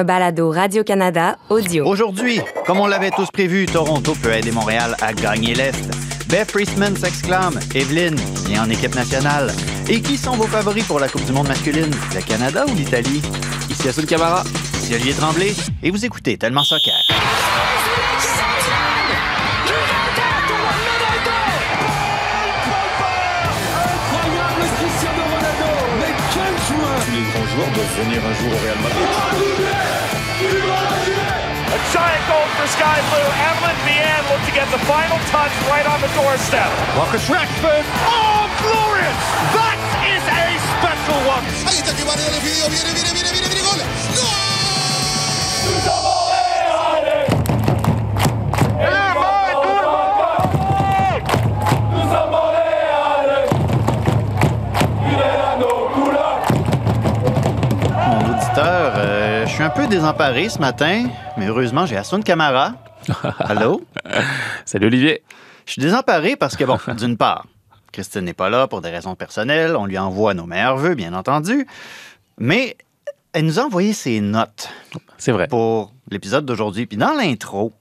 Un balado Radio-Canada audio. Aujourd'hui, comme on l'avait tous prévu, Toronto peut aider Montréal à gagner l'Est. Bev Priestman s'exclame, Evelyne Viens en équipe nationale. Et qui sont vos favoris pour la Coupe du Monde masculine? Le Canada ou l'Italie? Ici Hassoun Camara, ici Olivier Tremblay, et vous écoutez Tellement Soccer. De venir un jour au Real Madrid. A giant goal for Sky Blue. Evelyne Viens looked to get the final touch right on the doorstep. Marcus Rashford. Oh, glorious! That is a special one. Ahí está que Mario le pidió. Viene, viene, viene, viene, viene, gol. ¡Gol! Je suis un peu désemparé ce matin, mais heureusement, j'ai Hassoun Camara. Allô? Salut Olivier. Je suis désemparé parce que, bon, d'une part, Christine n'est pas là pour des raisons personnelles. On lui envoie nos meilleurs vœux, bien entendu. Mais elle nous a envoyé ses notes. C'est vrai. Pour l'épisode d'aujourd'hui. Puis dans l'intro,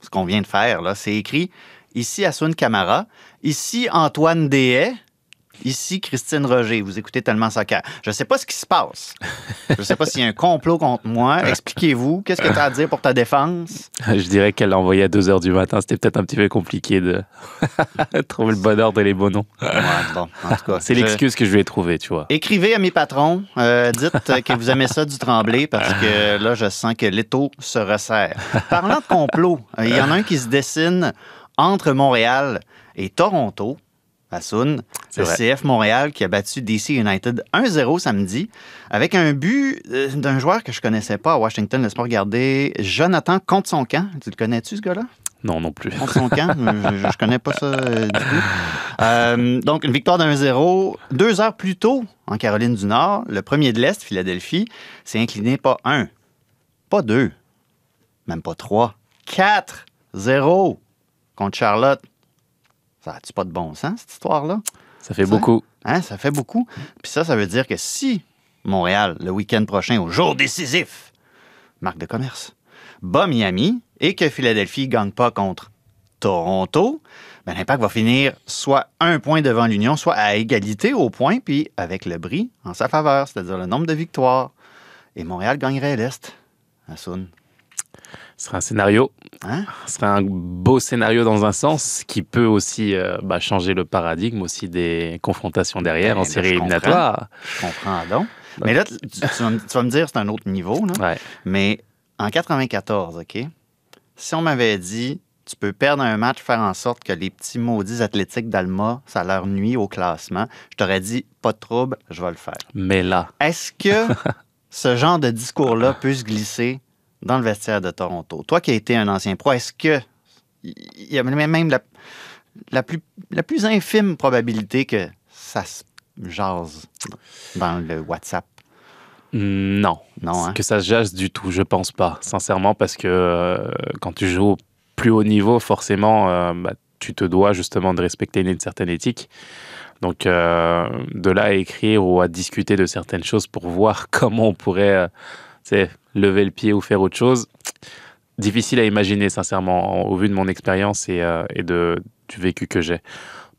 ce qu'on vient de faire, là, c'est écrit ici Hassoun Camara, ici Antoine Deshayes. Ici, Christine Roger, vous écoutez Tellement Soccer. Je ne sais pas ce qui se passe. Je ne sais pas s'il y a un complot contre moi. Expliquez-vous, qu'est-ce que tu as à dire pour ta défense? Je dirais qu'elle l'a envoyé à 2h du matin. C'était peut-être un petit peu compliqué de trouver le bon ordre et les bons noms. Ouais, bon, en tout cas, c'est l'excuse que je lui ai trouvée, tu vois. Écrivez à mes patrons. Dites que vous aimez ça du Tremblay parce que là, je sens que l'étau se resserre. Parlant de complot, il y en a un qui se dessine entre Montréal et Toronto. Hassoun, le CF Montréal qui a battu DC United 1-0 samedi avec un but d'un joueur que je ne connaissais pas à Washington. Laisse-moi regarder. Jonathan Compte-son-camp. Tu le connais-tu, ce gars-là? Non, non plus. Compte-son-camp? Je ne connais pas ça du tout. Donc, une victoire d'1-0. 2 heures plus tôt, en Caroline du Nord, le premier de l'Est, Philadelphie, s'est incliné pas 1, pas 2, même pas 3, 4-0 contre Charlotte. Ça n'a-tu pas de bon sens, cette histoire-là? Ça fait beaucoup. Hein? Ça fait beaucoup. Puis ça veut dire que si Montréal, le week-end prochain, au jour décisif, marque de commerce, bat Miami et que Philadelphie ne gagne pas contre Toronto, ben l'Impact va finir soit un point devant l'Union, soit à égalité au point, puis avec le bris en sa faveur, c'est-à-dire le nombre de victoires. Et Montréal gagnerait l'Est. Hassoun. Ce serait un scénario, hein? Ce serait un beau scénario dans un sens qui peut aussi changer le paradigme aussi des confrontations derrière en série éliminatoire. Je comprends donc. Mais là, tu vas me dire c'est un autre niveau. Là. Ouais. Mais en 94, OK, si on m'avait dit tu peux perdre un match, faire en sorte que les petits maudits athlétiques d'Alma, ça leur nuit au classement, je t'aurais dit pas de trouble, je vais le faire. Mais là... Est-ce que ce genre de discours-là peut se glisser dans le vestiaire de Toronto? Toi qui as été un ancien pro, est-ce que il y a même la plus infime probabilité que ça se jase dans le WhatsApp? Non. Non, hein? Que ça se jase du tout, je pense pas, sincèrement, parce que quand tu joues au plus haut niveau, forcément, tu te dois justement de respecter une certaine éthique. Donc, de là à écrire ou à discuter de certaines choses pour voir comment on pourrait... lever le pied ou faire autre chose, difficile à imaginer, sincèrement, au vu de mon expérience et du vécu que j'ai.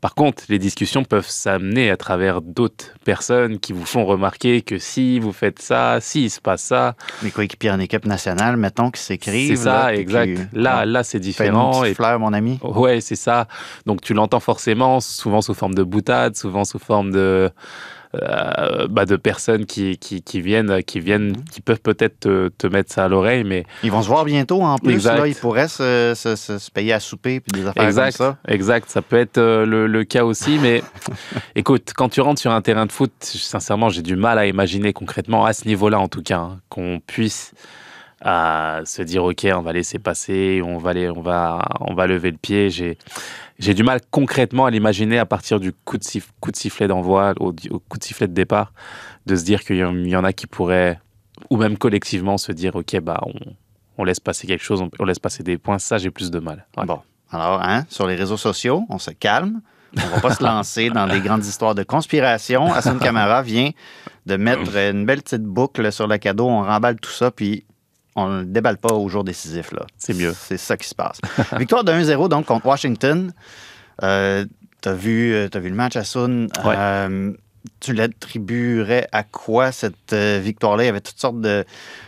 Par contre, les discussions peuvent s'amener à travers d'autres personnes qui vous font remarquer que si vous faites ça, s'il se passe ça... Les coéquipiers en équipe nationale, mettons, qui s'écrivent... C'est ça, là, exact. Puis, là, c'est différent. Fais une petite fleur, mon ami. Ouais, c'est ça. Donc, tu l'entends forcément, souvent sous forme de boutade, souvent sous forme de personnes qui viennent, qui peuvent peut-être te mettre ça à l'oreille, mais... Ils vont se voir bientôt, en plus, là, ils pourraient se payer à souper, puis des affaires comme ça. Exact, ça peut être le cas aussi, mais écoute, quand tu rentres sur un terrain de foot, sincèrement, j'ai du mal à imaginer concrètement, à ce niveau-là en tout cas, hein, qu'on puisse se dire, OK, on va laisser passer, on va lever le pied, J'ai du mal concrètement à l'imaginer à partir du coup de sifflet d'envoi, au coup de sifflet de départ, de se dire qu'il y en a qui pourraient, ou même collectivement, se dire « Ok, on laisse passer quelque chose, on laisse passer des points », ça, j'ai plus de mal. Ouais. Bon, alors, hein, sur les réseaux sociaux, on se calme, on ne va pas se lancer dans des grandes histoires de conspiration. Hassoun Camara vient de mettre une belle petite boucle sur le cadeau, on remballe tout ça, puis on ne le déballe pas au jour décisif. Là. C'est mieux. C'est ça qui se passe. Victoire de 1-0 donc, contre Washington. T'as vu le match, Hassoun. Ouais. Tu l'attribuerais à quoi, cette victoire-là? Il y avait toutes sortes de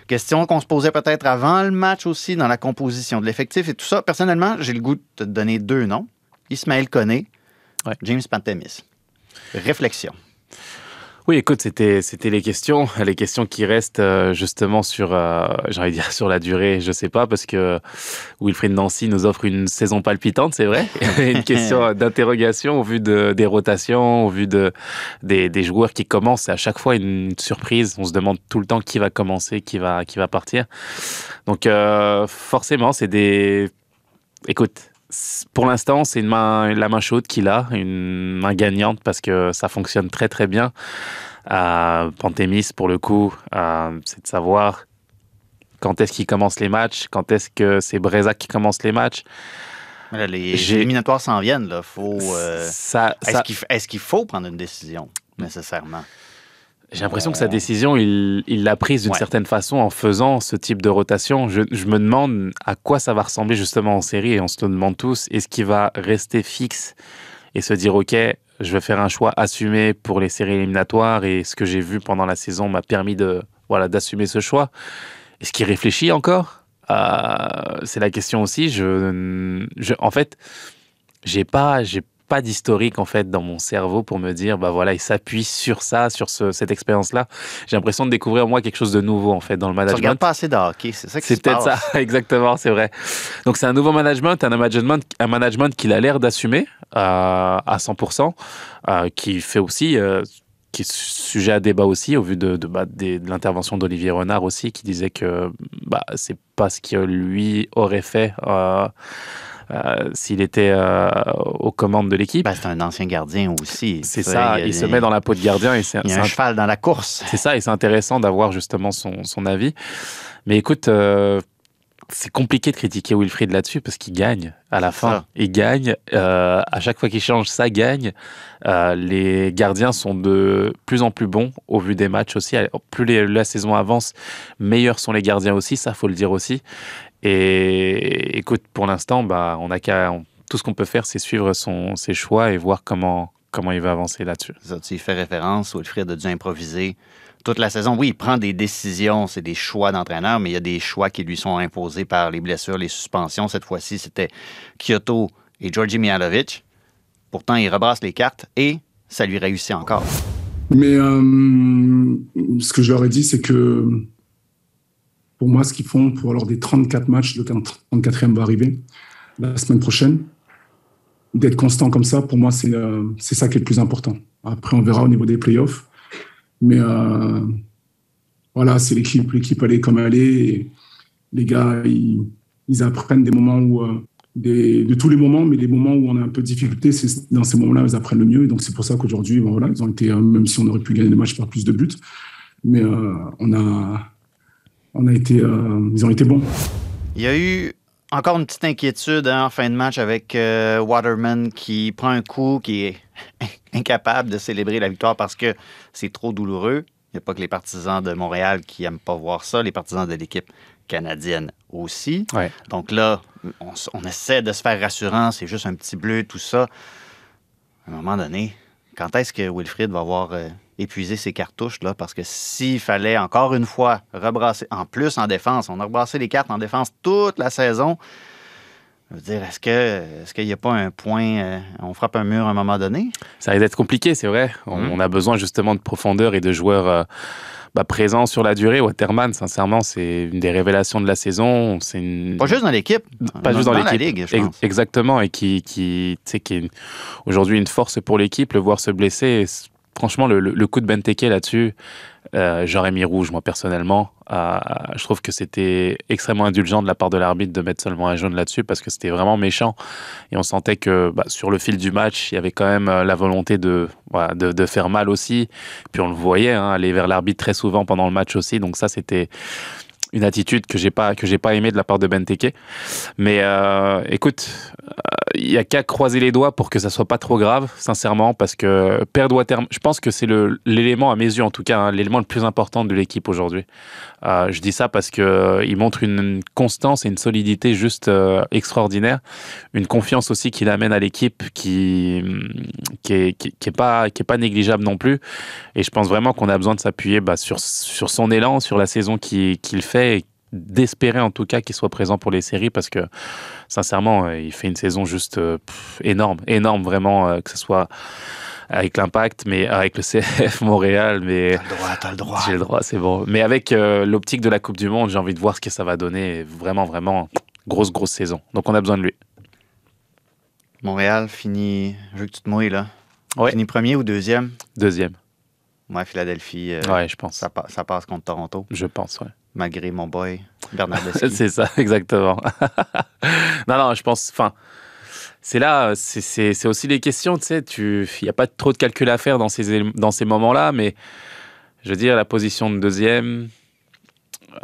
questions qu'on se posait peut-être avant le match aussi, dans la composition de l'effectif et tout ça. Personnellement, j'ai le goût de te donner deux noms. Ismaël Koné, ouais. James Pantemis. Réflexion. Oui, écoute, c'était les questions qui restent justement sur, sur la durée, je sais pas, parce que Wilfried Nancy nous offre une saison palpitante, c'est vrai, une question d'interrogation au vu des rotations, au vu des joueurs qui commencent, à chaque fois une surprise, on se demande tout le temps qui va commencer, qui va partir, donc forcément écoute, pour l'instant, c'est la main chaude qu'il a, une main gagnante parce que ça fonctionne très très bien. Pantemis, pour le coup, c'est de savoir quand est-ce qu'il commence les matchs, quand est-ce que c'est Brezak qui commence les matchs. Là, les éliminatoires s'en viennent. Là. Est-ce qu'il faut prendre une décision, nécessairement? J'ai l'impression que sa décision, il l'a prise d'une certaine façon en faisant ce type de rotation. Je me demande à quoi ça va ressembler justement en série, et on se le demande tous. Est-ce qu'il va rester fixe et se dire « Ok, je vais faire un choix assumé pour les séries éliminatoires et ce que j'ai vu pendant la saison m'a permis d'assumer ce choix ». Est-ce qu'il réfléchit encore c'est la question aussi. En fait, j'ai pas d'historique en fait dans mon cerveau pour me dire il s'appuie sur ça, sur cette expérience là. J'ai l'impression de découvrir moi quelque chose de nouveau en fait dans le management. Tu regardes pas assez de hockey, c'est ça qui se passe. C'est peut-être ça, exactement, c'est vrai. Donc c'est un nouveau management, un management qu'il a l'air d'assumer à 100%, qui fait aussi qui est sujet à débat aussi au vu de l'intervention d'Olivier Renard aussi, qui disait que c'est pas ce que lui aurait fait s'il était aux commandes de l'équipe. C'est un ancien gardien aussi. C'est ça, il se met dans la peau de gardien. Il y a un cheval dans la course. C'est ça, et c'est intéressant d'avoir justement son avis. Mais écoute, c'est compliqué de critiquer Wilfried là-dessus parce qu'il gagne à la fin. Ça. Il gagne. À chaque fois qu'il change, ça gagne. Les gardiens sont de plus en plus bons au vu des matchs aussi. Plus la saison avance, meilleurs sont les gardiens aussi. Ça, il faut le dire aussi. Et écoute, pour l'instant, tout ce qu'on peut faire, c'est suivre ses choix et voir comment il va avancer là-dessus. Ça, tu y fais référence, Wilfried a dû improviser toute la saison. Oui, il prend des décisions, c'est des choix d'entraîneur, mais il y a des choix qui lui sont imposés par les blessures, les suspensions. Cette fois-ci, c'était Kyoto et Georgi Mihalovic. Pourtant, il rebrasse les cartes et ça lui réussit encore. Mais ce que je leur ai dit, c'est que pour moi, ce qu'ils font pour des 34 matchs, le 34e va arriver la semaine prochaine. D'être constant comme ça, pour moi, c'est ça qui est le plus important. Après, on verra au niveau des playoffs. Mais voilà, c'est l'équipe. L'équipe, elle est comme elle est. Et les gars, ils apprennent des moments où... de tous les moments, mais les moments où on a un peu de difficulté, c'est dans ces moments-là, ils apprennent le mieux. Et donc, c'est pour ça qu'aujourd'hui, ils ont été... Même si on aurait pu gagner le match par plus de buts, mais ils ont été bons. Il y a eu encore une petite inquiétude en fin de match avec Waterman qui prend un coup, qui est incapable de célébrer la victoire parce que c'est trop douloureux. Il n'y a pas que les partisans de Montréal qui n'aiment pas voir ça, les partisans de l'équipe canadienne aussi. Ouais. Donc là, on essaie de se faire rassurant, c'est juste un petit bleu, tout ça. À un moment donné, quand est-ce que Wilfried va avoir... épuiser ses cartouches, là, parce que s'il fallait encore une fois rebrasser, en plus en défense, on a rebrassé les cartes en défense toute la saison. Je veux dire, est-ce qu'il n'y a pas un point, on frappe un mur à un moment donné? Ça risque d'être compliqué, c'est vrai. On a besoin justement de profondeur et de joueurs présents sur la durée. Waterman, sincèrement, c'est une des révélations de la saison. Pas juste dans l'équipe, pas juste dans la ligue, je pense. Exactement, et qui est aujourd'hui une force pour l'équipe, le voir se blesser... Franchement, le coup de Benteke là-dessus, j'aurais mis rouge, moi, personnellement. Je trouve que c'était extrêmement indulgent de la part de l'arbitre de mettre seulement un jaune là-dessus parce que c'était vraiment méchant. Et on sentait que sur le fil du match, il y avait quand même la volonté de faire mal aussi. Puis on le voyait aller vers l'arbitre très souvent pendant le match aussi. Donc ça, c'était... une attitude que j'ai pas aimée de la part de Benteke. Mais écoute, il n'y a qu'à croiser les doigts pour que ça soit pas trop grave, sincèrement, parce que perdre Waterman, je pense que c'est l'élément à mes yeux en tout cas, hein, l'élément le plus important de l'équipe aujourd'hui. Je dis ça parce que il montre une constance et une solidité juste extraordinaire, une confiance aussi qu'il amène à l'équipe qui est pas négligeable non plus. Et je pense vraiment qu'on a besoin de s'appuyer sur son élan, sur la saison qu'il fait, et d'espérer en tout cas qu'il soit présent pour les séries, parce que sincèrement il fait une saison juste énorme vraiment, que ce soit avec l'Impact, mais avec le CF Montréal, mais t'as le droit. J'ai le droit, c'est bon. Mais avec l'optique de la Coupe du Monde, j'ai envie de voir ce que ça va donner. Vraiment grosse saison. Donc on a besoin de lui. Montréal finit, je veux que tu te mouilles là. Ouais. Finit premier ou deuxième? Deuxième. Moi, Philadelphie. Ouais, je pense. Ça passe contre Toronto. Je pense, ouais. Malgré mon boy Bernard Deschamps. C'est ça, exactement. non, je pense. Enfin. C'est là, c'est aussi les questions, tu sais, il n'y a pas trop de calcul à faire dans ces moments-là, mais je veux dire, la position de deuxième, tu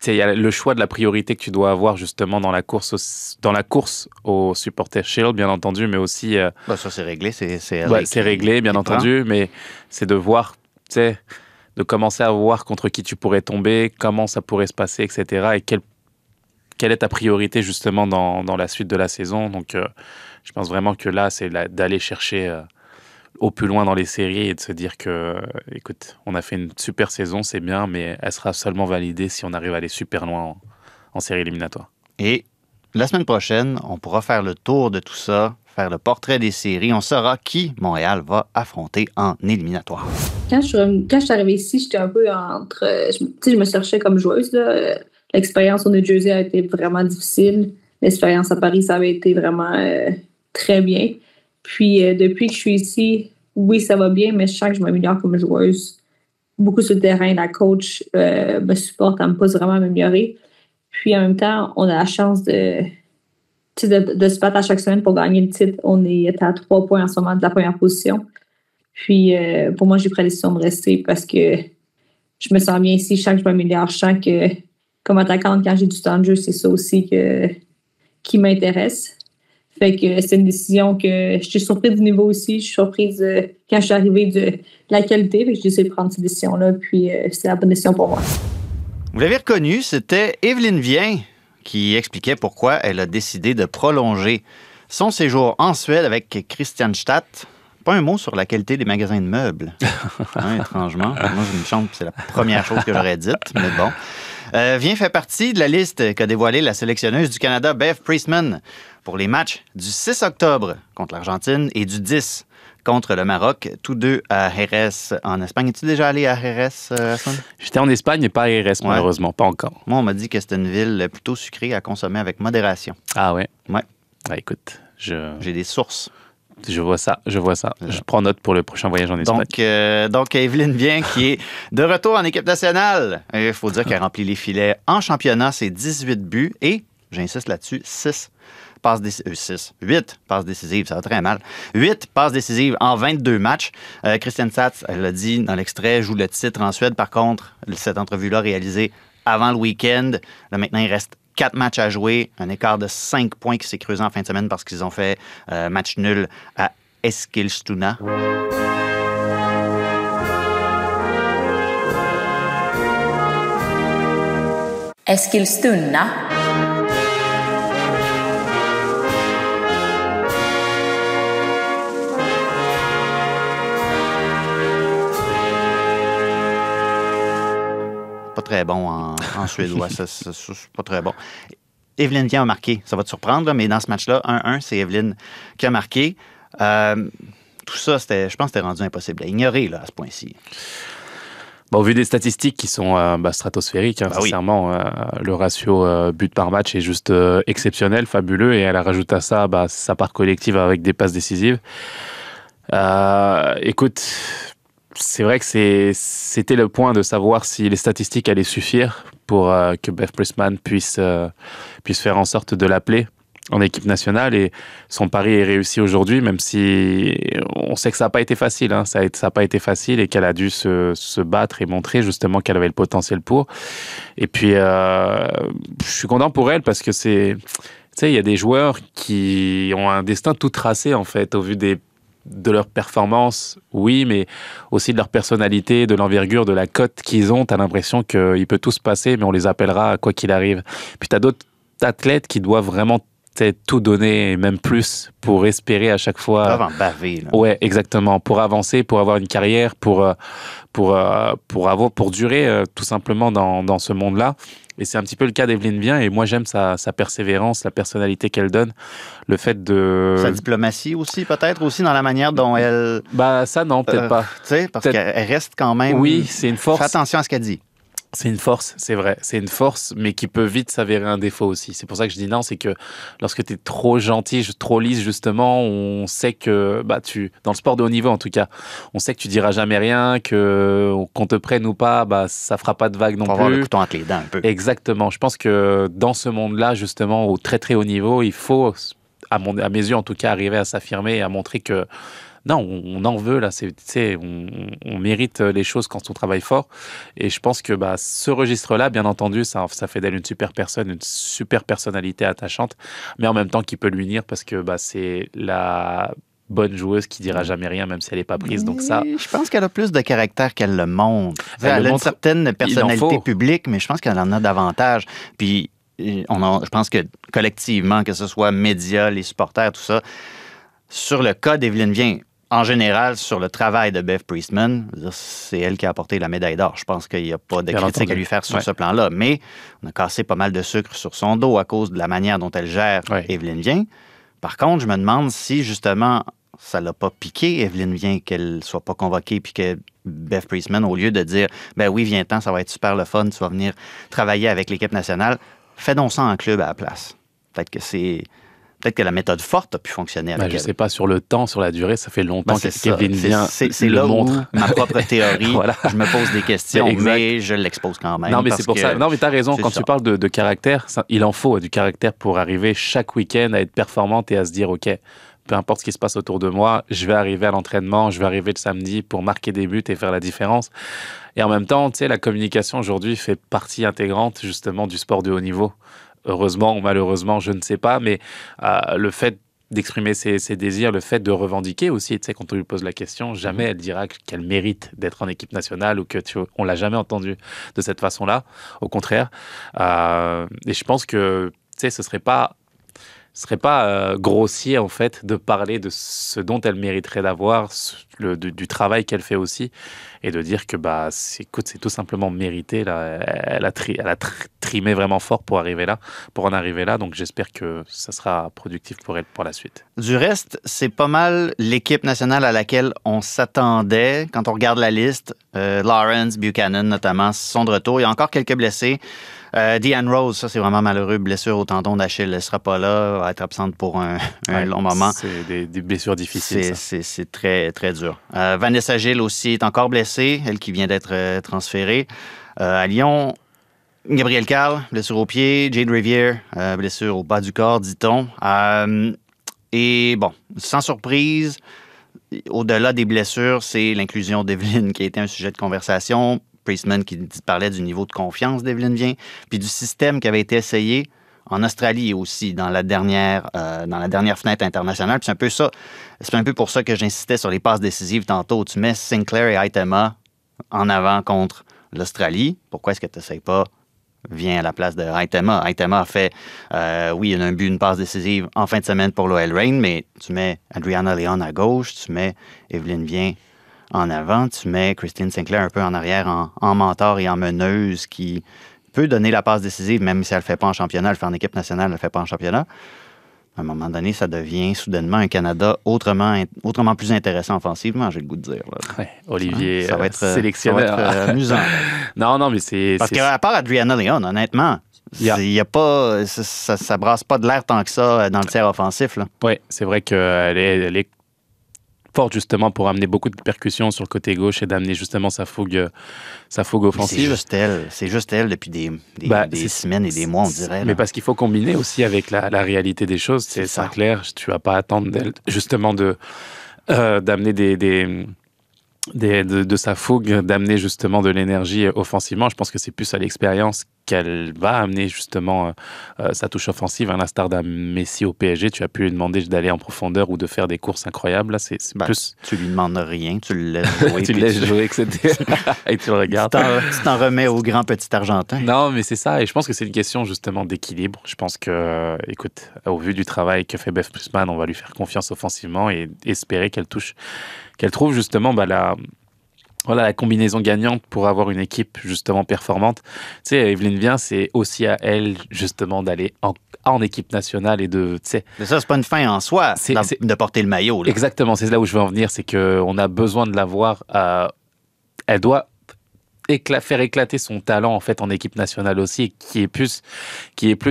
sais, il y a le choix de la priorité que tu dois avoir justement dans la course au supporter shield, bien entendu, mais aussi... ça, c'est réglé, c'est réglé, bien entendu, mais c'est de voir, tu sais, de commencer à voir contre qui tu pourrais tomber, comment ça pourrait se passer, etc., et quelle est ta priorité justement dans la suite de la saison. Donc je pense vraiment que là, c'est d'aller chercher au plus loin dans les séries et de se dire que, écoute, on a fait une super saison, c'est bien, mais elle sera seulement validée si on arrive à aller super loin en séries éliminatoires. Et la semaine prochaine, on pourra faire le tour de tout ça, faire le portrait des séries. On saura qui Montréal va affronter en éliminatoire. Quand je suis arrivée ici, j'étais un peu entre... je me cherchais comme joueuse, là. L'expérience au New Jersey a été vraiment difficile. L'expérience à Paris, ça avait été vraiment très bien. Puis, depuis que je suis ici, oui, ça va bien, mais je sens que je m'améliore comme joueuse. Beaucoup sur le terrain, la coach me supporte, elle me pousse vraiment à m'améliorer. Puis, en même temps, on a la chance de se battre à chaque semaine pour gagner le titre. On est à 3 points en ce moment de la première position. Puis, pour moi, j'ai pris la décision de rester parce que je me sens bien ici. Je sens que je m'améliore, je sens que comme attaquante, quand j'ai du temps de jeu, c'est ça aussi qui m'intéresse. Fait que c'est une décision que je suis surprise du niveau aussi. Je suis surprise quand je suis arrivée de la qualité. Fait que j'ai essayé de prendre cette décision-là, puis c'est la bonne décision pour moi. Vous l'avez reconnu, c'était Evelyne Viens qui expliquait pourquoi elle a décidé de prolonger son séjour en Suède avec Kristianstad. Pas un mot sur la qualité des magasins de meubles, hein, étrangement. Moi, je me chante, c'est la première chose que j'aurais dite, mais bon. Viens fait partie de la liste qu'a dévoilée la sélectionneuse du Canada, Bev Priestman, pour les matchs du 6 octobre contre l'Argentine et du 10 contre le Maroc, tous deux à Jerez en Espagne. Es-tu déjà allé à Jerez, Hassoun? J'étais en Espagne et pas à Jerez, malheureusement, pas encore. Moi, on m'a dit que c'était une ville plutôt sucrée à consommer avec modération. Ah ouais? Ouais. Ah, écoute, j'ai des sources. Je vois ça. Je prends note pour le prochain voyage en Espagne. Donc Evelyne Viens qui est de retour en équipe nationale. Il faut dire qu'elle remplit les filets en championnat, c'est 18 buts et, j'insiste là-dessus, 8 passes décisives, ça va très mal. 8 passes décisives en 22 matchs. Kristianstad, elle l'a dit dans l'extrait, joue le titre en Suède. Par contre, cette entrevue-là réalisée avant le week-end, là maintenant il reste 4 matchs à jouer, un écart de 5 points qui s'est creusé en fin de semaine parce qu'ils ont fait match nul à Eskilstuna. Eskilstuna. Pas très bon en suédois, c'est pas très bon. Evelyne Viens a marqué, ça va te surprendre, mais dans ce match-là, 1-1, c'est Evelyne qui a marqué. Tout ça, je pense que c'était rendu impossible à ignorer là, à ce point-ci. Bon, vu des statistiques qui sont stratosphériques, hein, sincèrement, oui. Le ratio but par match est juste exceptionnel, fabuleux, et elle rajoute à ça sa part collective avec des passes décisives. Écoute... C'est vrai que c'était le point de savoir si les statistiques allaient suffire pour que Bev Priestman puisse faire en sorte de l'appeler. en équipe nationale, et son pari est réussi aujourd'hui, même si on sait que ça n'a pas été facile, hein. Ça n'a pas été facile et qu'elle a dû se battre et montrer justement qu'elle avait le potentiel pour. Et puis, je suis content pour elle parce que c'est... Tu sais, il y a des joueurs qui ont un destin tout tracé, en fait, au vu de leur performance, oui, mais aussi de leur personnalité, de l'envergure, de la cote qu'ils ont. Tu as l'impression qu'il peut tout se passer, mais on les appellera quoi qu'il arrive. Puis tu as d'autres athlètes qui doivent vraiment tout donner, et même plus, pour espérer à chaque fois... Avant baver, là. Ouais, exactement. Pour avancer, pour avoir une carrière, pour durer, tout simplement, dans ce monde-là. Et c'est un petit peu le cas d'Evelyne Viens, et moi j'aime sa persévérance, la personnalité qu'elle donne, le fait de... Sa diplomatie aussi, peut-être, aussi dans la manière dont elle... Bah ça non, peut-être pas. Tu sais, parce qu'elle reste quand même... Oui, c'est une force. Fais attention à ce qu'elle dit. C'est une force, c'est vrai. C'est une force, mais qui peut vite s'avérer un défaut aussi. C'est pour ça que je dis non, c'est que lorsque tu es trop gentil, trop lisse, justement, on sait que, dans le sport de haut niveau en tout cas, on sait que tu diras jamais rien, qu'on te prenne ou pas, ça fera pas de vague non plus. Faut avoir le couteau entre les dents un peu. Exactement. Je pense que dans ce monde-là, justement, au très très haut niveau, il faut, à mes yeux en tout cas, arriver à s'affirmer et à montrer que non, on en veut, là, on mérite les choses quand on travaille fort. Et je pense que ce registre-là, bien entendu, ça fait d'elle une super personne, une super personnalité attachante, mais en même temps qui peut lui nuire parce que c'est la bonne joueuse qui dira jamais rien, même si elle n'est pas prise. Donc ça... Je pense qu'elle a plus de caractère qu'elle le montre. Elle a une certaine personnalité publique, mais je pense qu'elle en a davantage. Puis je pense que collectivement, que ce soit médias, les supporters, tout ça, sur le cas d'Evelyne Viens, en général, sur le travail de Bev Priestman, c'est elle qui a apporté la médaille d'or. Je pense qu'il n'y a pas de critique à lui faire sur ce plan-là. Mais on a cassé pas mal de sucre sur son dos à cause de la manière dont elle gère Evelyne Viens. Par contre, je me demande si, justement, ça ne l'a pas piqué, Evelyne Viens, qu'elle ne soit pas convoquée, puis que Bev Priestman, au lieu de dire « Ben oui, viens-t'en, ça va être super le fun, tu vas venir travailler avec l'équipe nationale, fais donc ça en club à la place. » Peut-être que c'est... Peut-être que la méthode forte a pu fonctionner avec elle. Je ne sais pas, sur le temps, sur la durée, ça fait longtemps qu'Evelyne Viens le montre. C'est ma propre théorie. Voilà. Je me pose des questions, mais je l'expose quand même. Non, mais c'est pour ça. Non, mais tu as raison. Quand tu parles de caractère, il en faut du caractère pour arriver chaque week-end à être performante et à se dire « OK, peu importe ce qui se passe autour de moi, je vais arriver à l'entraînement, je vais arriver le samedi pour marquer des buts et faire la différence. » Et en même temps, tu sais, la communication aujourd'hui fait partie intégrante justement du sport de haut niveau. Heureusement ou malheureusement, je ne sais pas, mais le fait d'exprimer ses désirs, le fait de revendiquer aussi, tu sais, quand on lui pose la question, jamais elle dira qu'elle mérite d'être en équipe nationale ou qu'on l'a jamais entendu de cette façon-là, au contraire. Et je pense que, tu sais, ce serait pas grossier, en fait, de parler de ce dont elle mériterait d'avoir, du travail qu'elle fait aussi, et de dire que, écoute, c'est tout simplement mérité. Là. Elle a trimé vraiment fort pour en arriver là. Donc, j'espère que ça sera productif pour elle pour la suite. Du reste, c'est pas mal l'équipe nationale à laquelle on s'attendait. Quand on regarde la liste, Lawrence, Buchanan, notamment, sont de retour. Il y a encore quelques blessés. Deanne Rose, ça c'est vraiment malheureux, blessure au tendon d'Achille, elle ne sera pas là, va être absente pour un long moment. C'est des blessures difficiles. C'est très, très dur. Vanessa Gilles aussi est encore blessée, elle qui vient d'être transférée. À Lyon, Gabriel Carl, blessure au pied, Jade Rivière, blessure au bas du corps, dit-on. Et bon, sans surprise, au-delà des blessures, c'est l'inclusion d'Evelyne qui a été un sujet de conversation. Priestman qui parlait du niveau de confiance d'Evelyne Viens, puis du système qui avait été essayé en Australie aussi, dans la dernière fenêtre internationale. Puis c'est un peu pour ça que j'insistais sur les passes décisives tantôt. Tu mets Sinclair et Aitema en avant contre l'Australie. Pourquoi est-ce que tu n'essayes pas Viens à la place de Aitema? Aitema a fait, il a un but, une passe décisive en fin de semaine pour l'OL Reign, mais tu mets Adriana Leon à gauche, tu mets Evelyne Viens en avant, tu mets Christine Sinclair un peu en arrière, en mentor et en meneuse qui peut donner la passe décisive, même si elle ne le fait pas en championnat, elle le fait en équipe nationale, elle ne le fait pas en championnat. À un moment donné, ça devient soudainement un Canada autrement plus intéressant offensivement, j'ai le goût de dire. Ouais, Olivier, ça va être sélectionneur. Ça va être amusant. Non, mais c'est... Parce qu'à part Adriana Leon, honnêtement... Y a pas, ça brasse pas de l'air tant que ça dans le tiers offensif. Oui, c'est vrai qu'elle est forte justement pour amener beaucoup de percussions sur le côté gauche et d'amener justement sa fougue offensive. C'est juste elle depuis des semaines et des mois, on dirait. Mais parce qu'il faut combiner aussi avec la réalité des choses. C'est clair, tu vas pas attendre d'elle justement d'amener de sa fougue, d'amener justement de l'énergie offensivement. Je pense que c'est plus à l'expérience qu'elle va amener justement sa touche offensive. À la star d'un Messi au PSG, tu as pu lui demander d'aller en profondeur ou de faire des courses incroyables. Là, c'est plus... Tu lui demandes rien, tu le laisses jouer. Etc. Et tu le regardes. Tu t'en remets au grand petit Argentin. Non, mais c'est ça. Et je pense que c'est une question justement d'équilibre. Je pense que, écoute, au vu du travail que fait Bev Priestman, on va lui faire confiance offensivement et espérer qu'elle trouve justement la combinaison gagnante pour avoir une équipe justement performante. Tu sais, Evelyne Viens, c'est aussi à elle justement d'aller en équipe nationale et de, tu sais... Mais ça, c'est pas une fin en soi, de porter le maillot. Là. Exactement, c'est là où je veux en venir, c'est qu'on a besoin de la voir. Elle doit faire éclater son talent en fait en équipe nationale aussi, qui est plus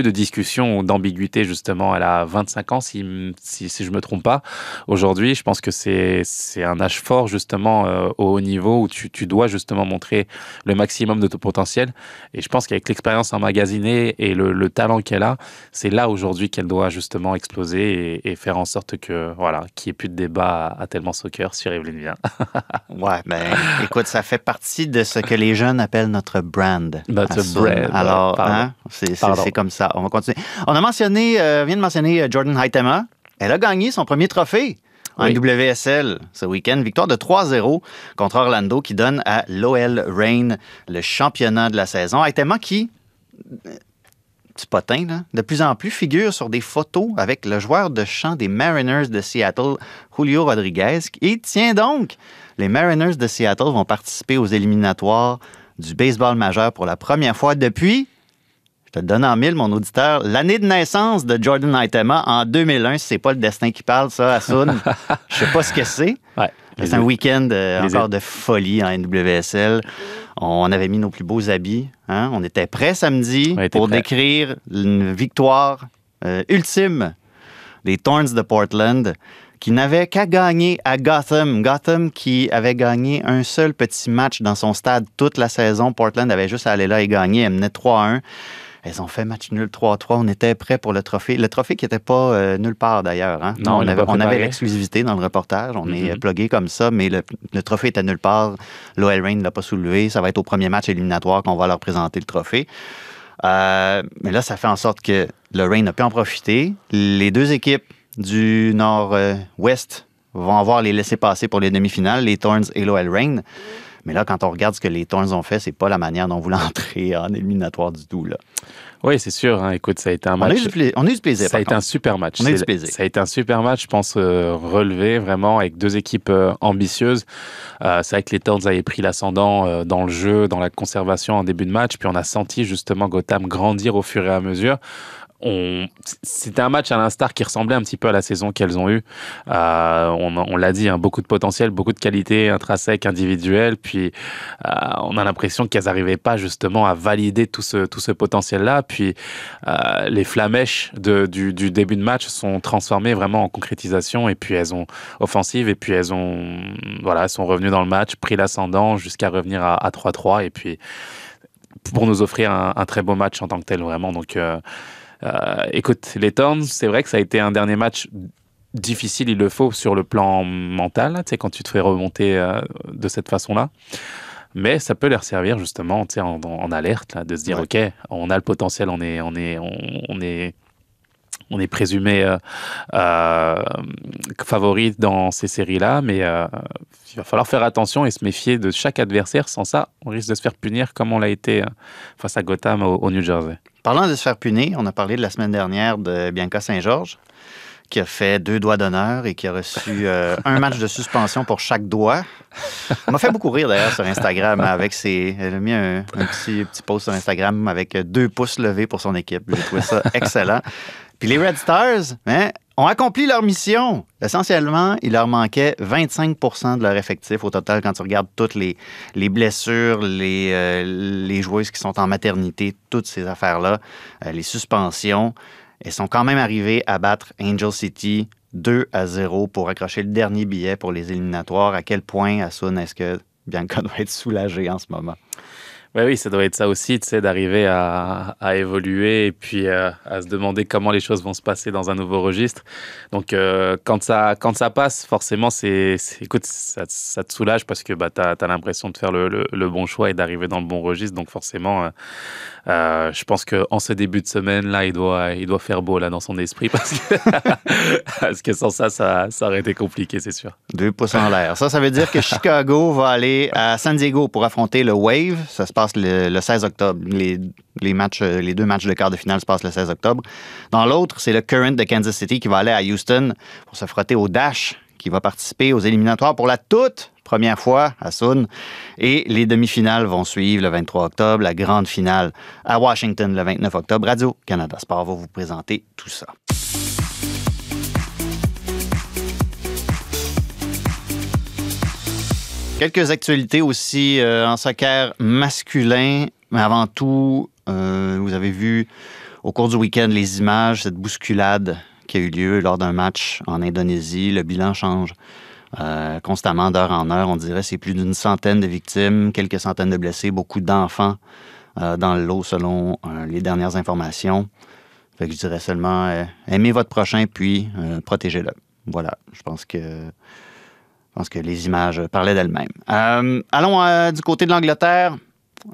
de discussion ou d'ambiguïté justement. Elle a 25 ans si je me trompe pas aujourd'hui. Je pense que c'est un âge fort justement au haut niveau où tu dois justement montrer le maximum de ton potentiel, et je pense qu'avec l'expérience emmagasinée et le talent qu'elle a, c'est là aujourd'hui qu'elle doit justement exploser et faire en sorte que voilà, qu'il n'y ait plus de débat à tellement soccer sur Evelyne Viens. Ouais, écoute, ça fait partie de ce que les jeunes appellent notre brand. Alors, hein, c'est comme ça. On va continuer. On a mentionné, vient de mentionner Jordan Haitama. Elle a gagné son premier trophée en WSL ce week-end. Victoire de 3-0 contre Orlando qui donne à l'OL Reign le championnat de la saison. Haitama qui, petit potin, là, de plus en plus figure sur des photos avec le joueur de champ des Mariners de Seattle, Julio Rodriguez. Et tiens donc, les Mariners de Seattle vont participer aux éliminatoires du baseball majeur pour la première fois depuis, je te le donne en mille, mon auditeur, l'année de naissance de Jordan Haitama en 2001. Si c'est pas le destin qui parle, ça, Hassoun, je sais pas ce que c'est. Ouais. C'est un week-end encore de folie en NWSL. On avait mis nos plus beaux habits. Hein? On était prêts samedi pour décrire une victoire ultime des Thorns de Portland, qui n'avait qu'à gagner à Gotham. Gotham qui avait gagné un seul petit match dans son stade toute la saison. Portland avait juste à aller là et gagner. Elle menait 3-1. Elles ont fait match nul 3-3. On était prêts pour le trophée. Le trophée qui n'était pas nulle part d'ailleurs. Hein? Non, on avait l'exclusivité dans le reportage. On est plugué comme ça, mais le trophée était nulle part. L'OL Reign ne l'a pas soulevé. Ça va être au premier match éliminatoire qu'on va leur présenter le trophée. Mais là, ça fait en sorte que le Reign n'a pu en profiter. Les deux équipes du nord-ouest vont avoir les laissés-passer pour les demi-finales, les Thorns et l'OL Reign. Mais là, quand on regarde ce que les Thorns ont fait, c'est pas la manière dont on voulait entrer en éliminatoire du tout. Là. Oui, c'est sûr. Hein. Écoute, ça a été un match... On a eu du plaisir. Ça a été un super match. On a eu du plaisir. Ça a été un super match, je pense, relevé vraiment, avec deux équipes ambitieuses. C'est vrai que les Thorns avaient pris l'ascendant dans le jeu, dans la conservation en début de match. Puis on a senti justement Gotham grandir au fur et à mesure. C'était un match à l'instar qui ressemblait un petit peu à la saison qu'elles ont eue. On l'a dit, hein, beaucoup de potentiel, beaucoup de qualité intrinsèque, individuelle. Puis on a l'impression qu'elles n'arrivaient pas justement à valider tout ce potentiel-là. Puis les flamèches du début de match sont transformées vraiment en concrétisation. Et puis elles ont offensive. Et puis elles sont revenues dans le match, pris l'ascendant jusqu'à revenir à 3-3. Et puis pour nous offrir un très beau match en tant que tel, vraiment. Donc écoute, les Thorns, c'est vrai que ça a été un dernier match difficile, il le faut, sur le plan mental, tu sais, quand tu te fais remonter de cette façon-là. Mais ça peut leur servir justement, tu sais, en alerte, là, de se dire, OK, on a le potentiel, on est présumé favori dans ces séries-là, mais il va falloir faire attention et se méfier de chaque adversaire. Sans ça, on risque de se faire punir comme on l'a été face à Gotham au New Jersey. Parlant de se faire punir, on a parlé de la semaine dernière de Bianca Saint-Georges, qui a fait 2 doigts d'honneur et qui a reçu un match de suspension pour chaque doigt. On m'a fait beaucoup rire d'ailleurs sur Instagram. Elle a mis un petit post sur Instagram avec 2 pouces levés pour son équipe. J'ai trouvé ça excellent. Puis les Red Stars ont accompli leur mission. Essentiellement, il leur manquait 25% de leur effectif au total quand tu regardes toutes les blessures, les joueuses qui sont en maternité, toutes ces affaires-là, les suspensions. Elles sont quand même arrivées à battre Angel City 2-0 pour accrocher le dernier billet pour les éliminatoires. À quel point, Hassoun, est-ce que Bianca doit être soulagée en ce moment? Oui, ça doit être ça aussi, tu sais, d'arriver à évoluer et puis à se demander comment les choses vont se passer dans un nouveau registre. Donc, quand ça passe, forcément, écoute, ça te soulage parce que bah, tu as l'impression de faire le bon choix et d'arriver dans le bon registre. Donc, forcément, je pense qu'en ce début de semaine-là, il doit faire beau là, dans son esprit parce que sans ça aurait été compliqué, c'est sûr. 2 pouces en l'air. Ça veut dire que Chicago va aller à San Diego pour affronter le Wave. Ça se passe le 16 octobre. Les deux matchs de quart de finale se passent le 16 octobre. Dans l'autre, c'est le Current de Kansas City qui va aller à Houston pour se frotter au Dash, qui va participer aux éliminatoires pour la toute première fois, Hassoun. Et les demi-finales vont suivre le 23 octobre, la grande finale à Washington le 29 octobre. Radio-Canada Sport va vous présenter tout ça. Quelques actualités aussi en soccer masculin, mais avant tout, vous avez vu au cours du week-end les images, cette bousculade qui a eu lieu lors d'un match en Indonésie. Le bilan change constamment d'heure en heure. On dirait que c'est plus d'une centaine de victimes, quelques centaines de blessés, beaucoup d'enfants dans le lot selon les dernières informations. Fait que je dirais seulement aimez votre prochain puis protégez-le. Voilà, je pense que les images parlaient d'elles-mêmes. Allons du côté de l'Angleterre.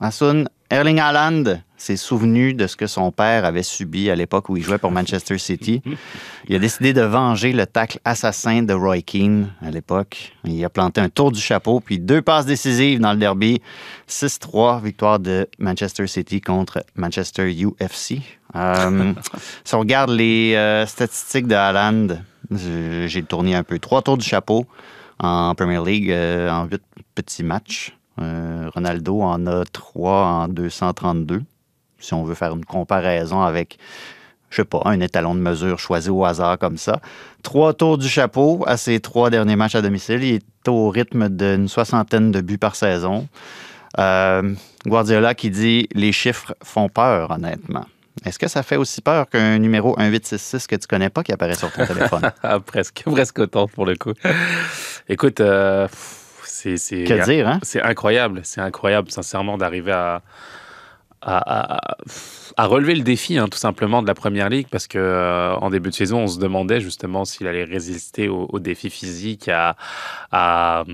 Hassoun, Erling Haaland s'est souvenu de ce que son père avait subi à l'époque où il jouait pour Manchester City. Il a décidé de venger le tacle assassin de Roy Keane à l'époque. Il a planté un tour du chapeau, puis 2 passes décisives dans le derby. 6-3, victoire de Manchester City contre Manchester UFC. Si on regarde les statistiques de Haaland, j'ai tourné un peu. 3 tours du chapeau en Premier League, en 8 petits matchs. Ronaldo en a 3 en 232. Si on veut faire une comparaison avec, je ne sais pas, un étalon de mesure choisi au hasard comme ça. 3 tours du chapeau à ses 3 derniers matchs à domicile. Il est au rythme d'une 60aine de buts par saison. Guardiola qui dit « Les chiffres font peur, honnêtement ». Est-ce que ça fait aussi peur qu'un numéro 1866 que tu ne connais pas qui apparaît sur ton téléphone? Presque autant pour le coup. Écoute, que dire, hein? C'est incroyable. C'est incroyable, sincèrement, d'arriver à relever le défi, hein, tout simplement, de la Première Ligue, parce qu'en début de saison, on se demandait justement s'il allait résister au défi physique, à la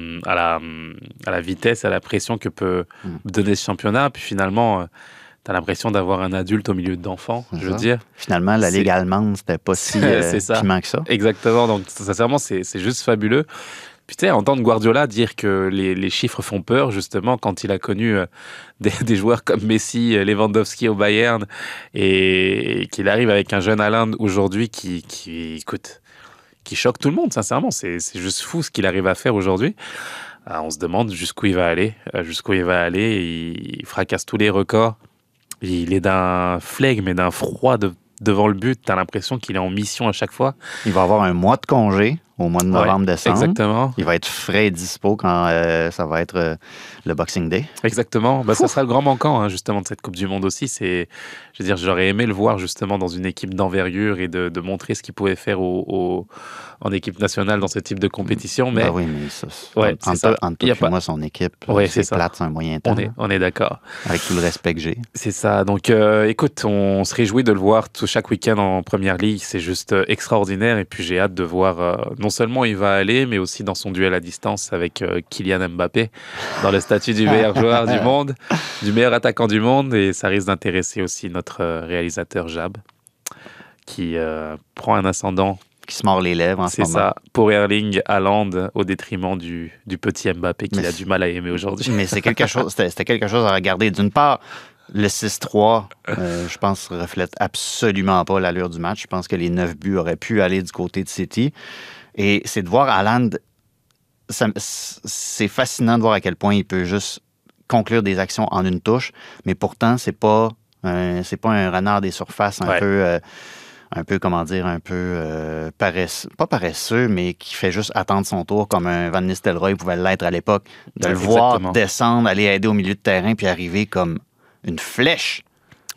vitesse, à la pression que peut donner ce championnat. Puis finalement... T'as l'impression d'avoir un adulte au milieu d'enfants, je veux dire. Finalement, la Ligue allemande, c'était pas si piment que ça. Exactement. Donc, sincèrement, c'est juste fabuleux. Puis, tu sais, entendre Guardiola dire que les chiffres font peur, justement, quand il a connu des joueurs comme Messi, Lewandowski au Bayern, et qu'il arrive avec un jeune Haaland aujourd'hui qui choque tout le monde, sincèrement. C'est juste fou ce qu'il arrive à faire aujourd'hui. On se demande jusqu'où il va aller. Il fracasse tous les records. Il est d'un flegme et d'un froid devant le but. T'as l'impression qu'il est en mission à chaque fois. Il va avoir un mois de congé au mois de novembre-décembre. Exactement. Il va être frais et dispo quand ça va être le Boxing Day. Exactement. Ben, ça sera le grand manquant, hein, justement, de cette Coupe du Monde aussi. Je veux dire, j'aurais aimé le voir, justement, dans une équipe d'envergure et de montrer ce qu'il pouvait faire en équipe nationale dans ce type de compétition. Mais... Ben oui, mais ça... Ouais, entre toi et moi, son équipe, ouais, c'est plate, c'est un moyen temps. On est d'accord. Avec tout le respect que j'ai. C'est ça. Donc, écoute, on se réjouit de le voir tout chaque week-end en Première Ligue. C'est juste extraordinaire. Et puis, j'ai hâte de voir... Non seulement il va aller, mais aussi dans son duel à distance avec Kylian Mbappé, dans le statut du meilleur joueur du monde, du meilleur attaquant du monde. Et ça risque d'intéresser aussi notre réalisateur Jab, qui prend un ascendant. Qui se mord les lèvres en ce moment. C'est ça, pour Erling Haaland, au détriment du petit Mbappé qu'il a du mal à aimer aujourd'hui. Mais c'était quelque chose à regarder. D'une part, le 6-3, je pense, reflète absolument pas l'allure du match. Je pense que les 9 buts auraient pu aller du côté de City. Et c'est de voir Haaland, c'est fascinant de voir à quel point il peut juste conclure des actions en une touche, mais pourtant, c'est pas un renard des surfaces un peu paresseux, pas paresseux, mais qui fait juste attendre son tour comme un Van Nistelrooy pouvait l'être à l'époque, de le voir descendre, aller aider au milieu de terrain, puis arriver comme une flèche.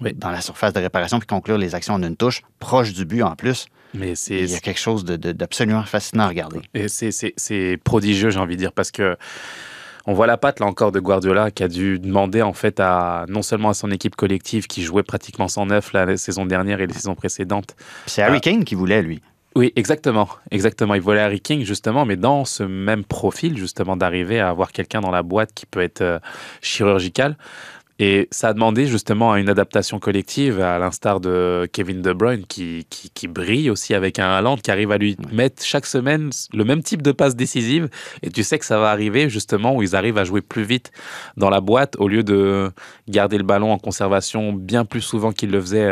dans la surface de réparation puis conclure les actions en une touche, proche du but en plus. Mais il y a quelque chose d'absolument fascinant à regarder. Et c'est prodigieux, j'ai envie de dire, parce que on voit la patte, là encore, de Guardiola, qui a dû demander, en fait, non seulement à son équipe collective, qui jouait pratiquement sans neuf la saison dernière et les saisons précédentes. C'est Harry Kane qui voulait, lui. Oui, exactement. Il voulait Harry Kane, justement, mais dans ce même profil, justement, d'arriver à avoir quelqu'un dans la boîte qui peut être chirurgical. Et ça a demandé justement à une adaptation collective, à l'instar de Kevin De Bruyne, qui brille aussi avec un Haaland, qui arrive à lui mettre chaque semaine le même type de passe décisive. Et tu sais que ça va arriver justement où ils arrivent à jouer plus vite dans la boîte, au lieu de garder le ballon en conservation bien plus souvent qu'ils le faisaient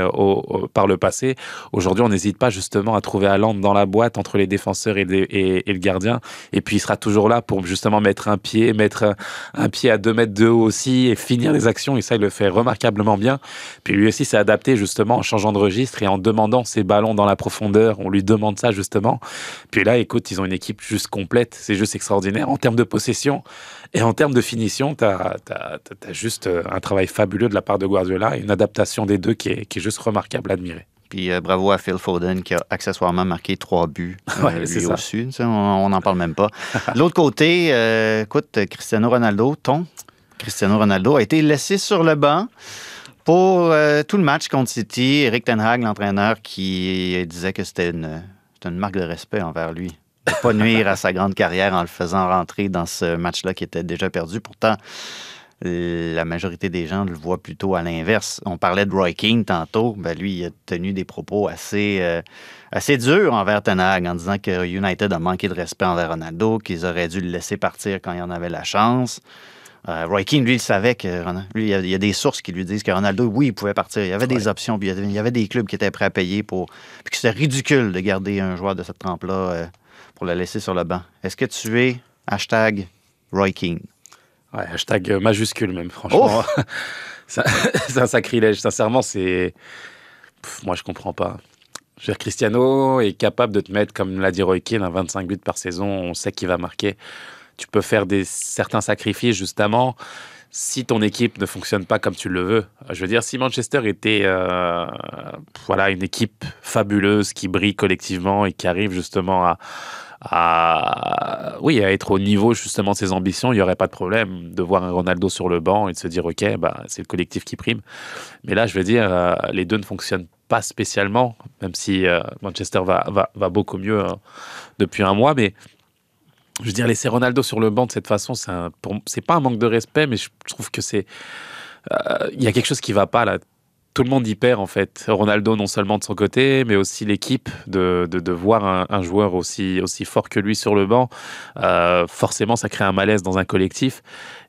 par le passé. Aujourd'hui, on n'hésite pas justement à trouver Haaland dans la boîte entre les défenseurs et le gardien. Et puis, il sera toujours là pour justement mettre un pied à 2 mètres de haut aussi et finir les actions. Et ça, il le fait remarquablement bien. Puis lui aussi s'est adapté justement en changeant de registre et en demandant ses ballons dans la profondeur. On lui demande ça justement. Puis là, écoute, ils ont une équipe juste complète. C'est juste extraordinaire en termes de possession et en termes de finition. T'as juste un travail fabuleux de la part de Guardiola et une adaptation des deux qui est juste remarquable à admirer. Puis bravo à Phil Foden qui a accessoirement marqué 3 buts lui aussi. On n'en parle même pas. De l'autre côté, écoute, Cristiano Ronaldo a été laissé sur le banc pour tout le match contre City. Eric Ten Hag, l'entraîneur, qui disait que c'était une marque de respect envers lui. De ne pas nuire à sa grande carrière en le faisant rentrer dans ce match-là qui était déjà perdu. Pourtant, la majorité des gens le voient plutôt à l'inverse. On parlait de Roy Keane tantôt. Lui, il a tenu des propos assez durs envers Ten Hag en disant que United a manqué de respect envers Ronaldo, qu'ils auraient dû le laisser partir quand il en avait la chance. Roy Keane, lui, il savait que... Lui, il y a des sources qui lui disent que Ronaldo, oui, il pouvait partir. Il y avait des options, puis il y avait des clubs qui étaient prêts à payer pour... Puis que c'était ridicule de garder un joueur de cette trempe-là pour le laisser sur le banc. Est-ce que tu es #Roy Keane? Ouais, hashtag majuscule même, franchement. Oh! C'est un sacrilège. Sincèrement, c'est... moi, je comprends pas. Je veux dire, Cristiano est capable de te mettre, comme l'a dit Roy Keane, à 25 buts par saison. On sait qu'il va marquer. Tu peux faire certains sacrifices, justement, si ton équipe ne fonctionne pas comme tu le veux. Je veux dire, si Manchester était une équipe fabuleuse qui brille collectivement et qui arrive justement à être au niveau justement de ses ambitions, il n'y aurait pas de problème de voir un Ronaldo sur le banc et de se dire, OK, c'est le collectif qui prime. Mais là, je veux dire, les deux ne fonctionnent pas spécialement, même si Manchester va beaucoup mieux depuis un mois, mais... Je veux dire, laisser Ronaldo sur le banc de cette façon, c'est pas un manque de respect, mais je trouve que c'est... Il y a quelque chose qui ne va pas, là. Tout le monde y perd, en fait. Ronaldo, non seulement de son côté, mais aussi l'équipe, de voir un joueur aussi fort que lui sur le banc. Forcément, ça crée un malaise dans un collectif.